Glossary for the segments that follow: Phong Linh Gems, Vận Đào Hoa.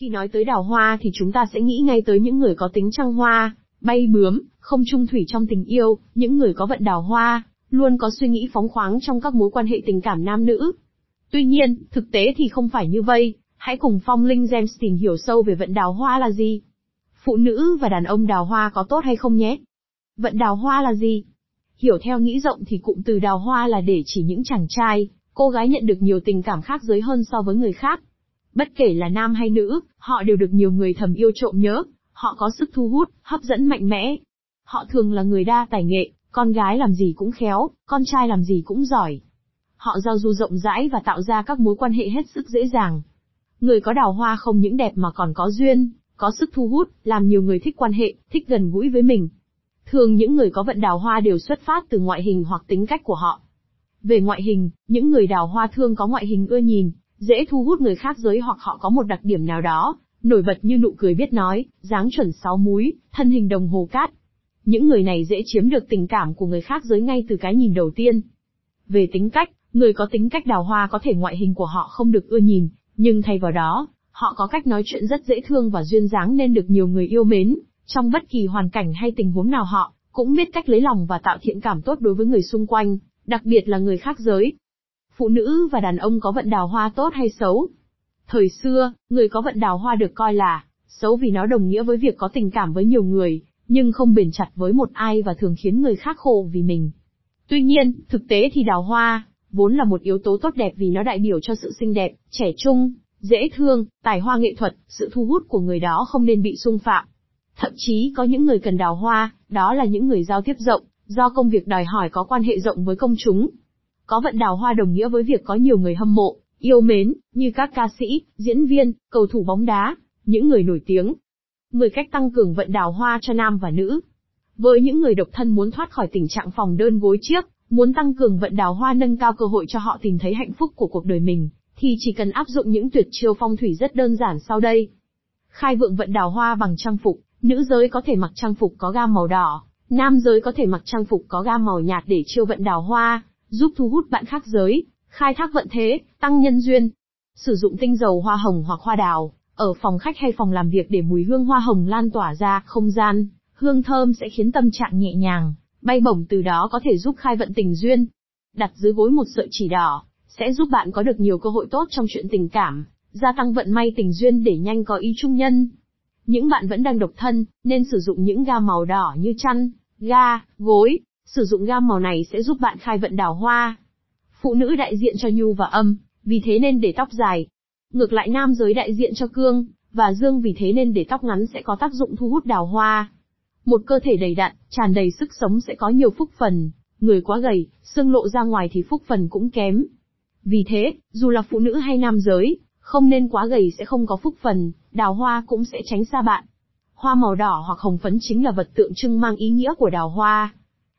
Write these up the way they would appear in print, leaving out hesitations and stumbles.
Khi nói tới đào hoa thì chúng ta sẽ nghĩ ngay tới những người có tính trăng hoa, bay bướm, không chung thủy trong tình yêu, những người có vận đào hoa, luôn có suy nghĩ phóng khoáng trong các mối quan hệ tình cảm nam nữ. Tuy nhiên, thực tế thì không phải như vậy, hãy cùng Phong Linh Gems tìm hiểu sâu về vận đào hoa là gì. Phụ nữ và đàn ông đào hoa có tốt hay không nhé? Vận đào hoa là gì? Hiểu theo nghĩa rộng thì cụm từ đào hoa là để chỉ những chàng trai, cô gái nhận được nhiều tình cảm khác giới hơn so với người khác. Bất kể là nam hay nữ, họ đều được nhiều người thầm yêu trộm nhớ, họ có sức thu hút, hấp dẫn mạnh mẽ. Họ thường là người đa tài nghệ, con gái làm gì cũng khéo, con trai làm gì cũng giỏi. Họ giao du rộng rãi và tạo ra các mối quan hệ hết sức dễ dàng. Người có đào hoa không những đẹp mà còn có duyên, có sức thu hút, làm nhiều người thích quan hệ, thích gần gũi với mình. Thường những người có vận đào hoa đều xuất phát từ ngoại hình hoặc tính cách của họ. Về ngoại hình, những người đào hoa thường có ngoại hình ưa nhìn, dễ thu hút người khác giới hoặc họ có một đặc điểm nào đó, nổi bật như nụ cười biết nói, dáng chuẩn 6 múi, thân hình đồng hồ cát. Những người này dễ chiếm được tình cảm của người khác giới ngay từ cái nhìn đầu tiên. Về tính cách, người có tính cách đào hoa có thể ngoại hình của họ không được ưa nhìn, nhưng thay vào đó, họ có cách nói chuyện rất dễ thương và duyên dáng nên được nhiều người yêu mến. Trong bất kỳ hoàn cảnh hay tình huống nào họ cũng biết cách lấy lòng và tạo thiện cảm tốt đối với người xung quanh, đặc biệt là người khác giới. Phụ nữ và đàn ông có vận đào hoa tốt hay xấu? Thời xưa, người có vận đào hoa được coi là xấu vì nó đồng nghĩa với việc có tình cảm với nhiều người, nhưng không bền chặt với một ai và thường khiến người khác khổ vì mình. Tuy nhiên, thực tế thì đào hoa vốn là một yếu tố tốt đẹp vì nó đại biểu cho sự xinh đẹp, trẻ trung, dễ thương, tài hoa nghệ thuật, sự thu hút của người đó không nên bị xung phạm. Thậm chí có những người cần đào hoa, đó là những người giao tiếp rộng, do công việc đòi hỏi có quan hệ rộng với công chúng. Có vận đào hoa đồng nghĩa với việc có nhiều người hâm mộ, yêu mến, như các ca sĩ, diễn viên, cầu thủ bóng đá, những người nổi tiếng. 10 cách tăng cường vận đào hoa cho nam và nữ. Với những người độc thân muốn thoát khỏi tình trạng phòng đơn gối chiếc, muốn tăng cường vận đào hoa nâng cao cơ hội cho họ tìm thấy hạnh phúc của cuộc đời mình, thì chỉ cần áp dụng những tuyệt chiêu phong thủy rất đơn giản sau đây. Khai vượng vận đào hoa bằng trang phục. Nữ giới có thể mặc trang phục có gam màu đỏ, nam giới có thể mặc trang phục có gam màu nhạt để chiêu vận đào hoa, giúp thu hút bạn khác giới, khai thác vận thế, tăng nhân duyên. Sử dụng tinh dầu hoa hồng hoặc hoa đào, ở phòng khách hay phòng làm việc để mùi hương hoa hồng lan tỏa ra không gian, hương thơm sẽ khiến tâm trạng nhẹ nhàng, bay bổng từ đó có thể giúp khai vận tình duyên. Đặt dưới gối một sợi chỉ đỏ, sẽ giúp bạn có được nhiều cơ hội tốt trong chuyện tình cảm, gia tăng vận may tình duyên để nhanh có ý chung nhân. Những bạn vẫn đang độc thân, nên sử dụng những gam màu đỏ như chăn, ga, gối. Sử dụng gam màu này sẽ giúp bạn khai vận đào hoa. Phụ nữ đại diện cho nhu và âm, vì thế nên để tóc dài. Ngược lại nam giới đại diện cho cương và dương, vì thế nên để tóc ngắn sẽ có tác dụng thu hút đào hoa. Một cơ thể đầy đặn, tràn đầy sức sống sẽ có nhiều phúc phần. Người quá gầy, xương lộ ra ngoài thì phúc phần cũng kém. Vì thế, dù là phụ nữ hay nam giới, không nên quá gầy sẽ không có phúc phần, đào hoa cũng sẽ tránh xa bạn. Hoa màu đỏ hoặc hồng phấn chính là vật tượng trưng mang ý nghĩa của đào hoa.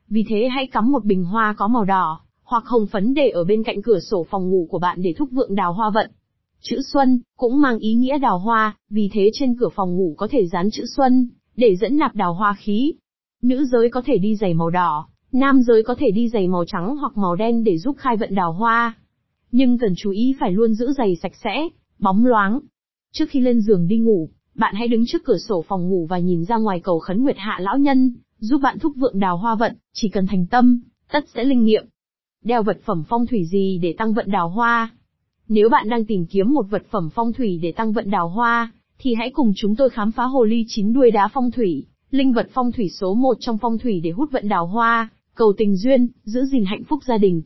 Vì thế hãy cắm một bình hoa có màu đỏ hoặc hồng phấn để ở bên cạnh cửa sổ phòng ngủ của bạn để thúc vượng đào hoa vận. Chữ Xuân cũng mang ý nghĩa đào hoa, vì thế trên cửa phòng ngủ có thể dán chữ Xuân để dẫn nạp đào hoa khí. Nữ giới có thể đi giày màu đỏ, nam giới có thể đi giày màu trắng hoặc màu đen để giúp khai vận đào hoa. Nhưng cần chú ý phải luôn giữ giày sạch sẽ, bóng loáng. Trước khi lên giường đi ngủ, bạn hãy đứng trước cửa sổ phòng ngủ và nhìn ra ngoài cầu khấn Nguyệt Hạ lão nhân, giúp bạn thúc vượng đào hoa vận, chỉ cần thành tâm, tất sẽ linh nghiệm. Đeo vật phẩm phong thủy gì để tăng vận đào hoa? Nếu bạn đang tìm kiếm một vật phẩm phong thủy để tăng vận đào hoa, thì hãy cùng chúng tôi khám phá hồ ly 9 đuôi đá phong thủy, linh vật phong thủy số 1 trong phong thủy để hút vận đào hoa, cầu tình duyên, giữ gìn hạnh phúc gia đình.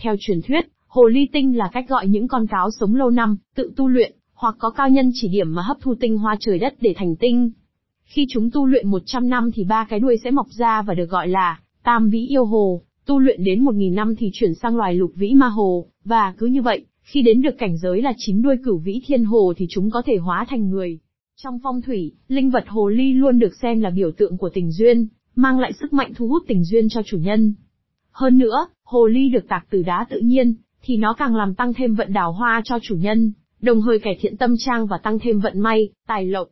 Theo truyền thuyết, hồ ly tinh là cách gọi những con cáo sống lâu năm, tự tu luyện, hoặc có cao nhân chỉ điểm mà hấp thu tinh hoa trời đất để thành tinh. Khi chúng tu luyện 100 năm thì 3 cái đuôi sẽ mọc ra và được gọi là tam vĩ yêu hồ, tu luyện đến 1000 năm thì chuyển sang loài lục vĩ ma hồ, và cứ như vậy, khi đến được cảnh giới là 9 đuôi cửu vĩ thiên hồ thì chúng có thể hóa thành người. Trong phong thủy, linh vật hồ ly luôn được xem là biểu tượng của tình duyên, mang lại sức mạnh thu hút tình duyên cho chủ nhân. Hơn nữa, hồ ly được tạc từ đá tự nhiên, thì nó càng làm tăng thêm vận đào hoa cho chủ nhân, đồng thời cải thiện tâm trạng và tăng thêm vận may, tài lộc.